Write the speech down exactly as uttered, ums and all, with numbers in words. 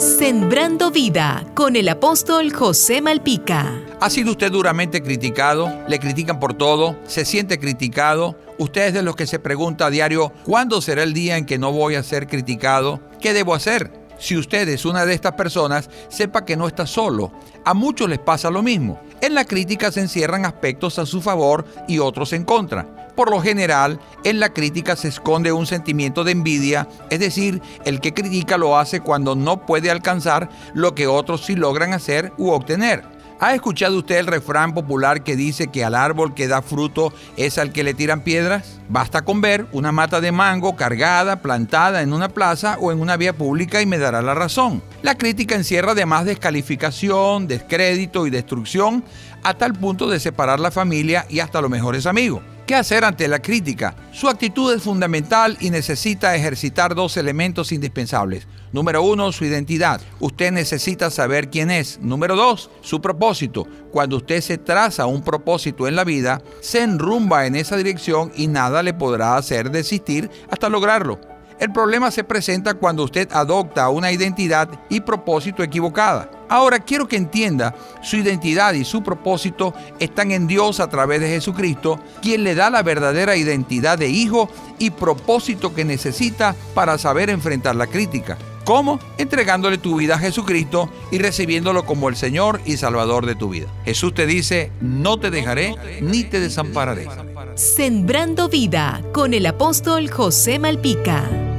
Sembrando Vida con el apóstol José Malpica. ¿Ha sido usted duramente criticado? ¿Le critican por todo? ¿Se siente criticado? ¿Usted es de los que se pregunta a diario, ¿cuándo será el día en que no voy a ser criticado? ¿Qué debo hacer? Si usted es una de estas personas, sepa que no está solo. A muchos les pasa lo mismo. En la crítica se encierran aspectos a su favor y otros en contra. Por lo general, en la crítica se esconde un sentimiento de envidia, es decir, el que critica lo hace cuando no puede alcanzar lo que otros sí logran hacer u obtener. ¿Ha escuchado usted el refrán popular que dice que al árbol que da fruto es al que le tiran piedras? Basta con ver una mata de mango cargada, plantada en una plaza o en una vía pública y me dará la razón. La crítica encierra además descalificación, descrédito y destrucción, a tal punto de separar la familia y hasta los mejores amigos. ¿Qué hacer ante la crítica? Su actitud es fundamental y necesita ejercitar dos elementos indispensables. Número uno, su identidad. Usted necesita saber quién es. Número dos, su propósito. Cuando usted se traza un propósito en la vida, se enrumba en esa dirección y nada le podrá hacer desistir hasta lograrlo. El problema se presenta cuando usted adopta una identidad y propósito equivocada. Ahora quiero que entienda, su identidad y su propósito están en Dios a través de Jesucristo, quien le da la verdadera identidad de hijo y propósito que necesita para saber enfrentar la crítica. ¿Cómo? Entregándole tu vida a Jesucristo y recibiéndolo como el Señor y Salvador de tu vida. Jesús te dice, no te dejaré ni te desampararé. Sembrando Vida con el apóstol José Malpica.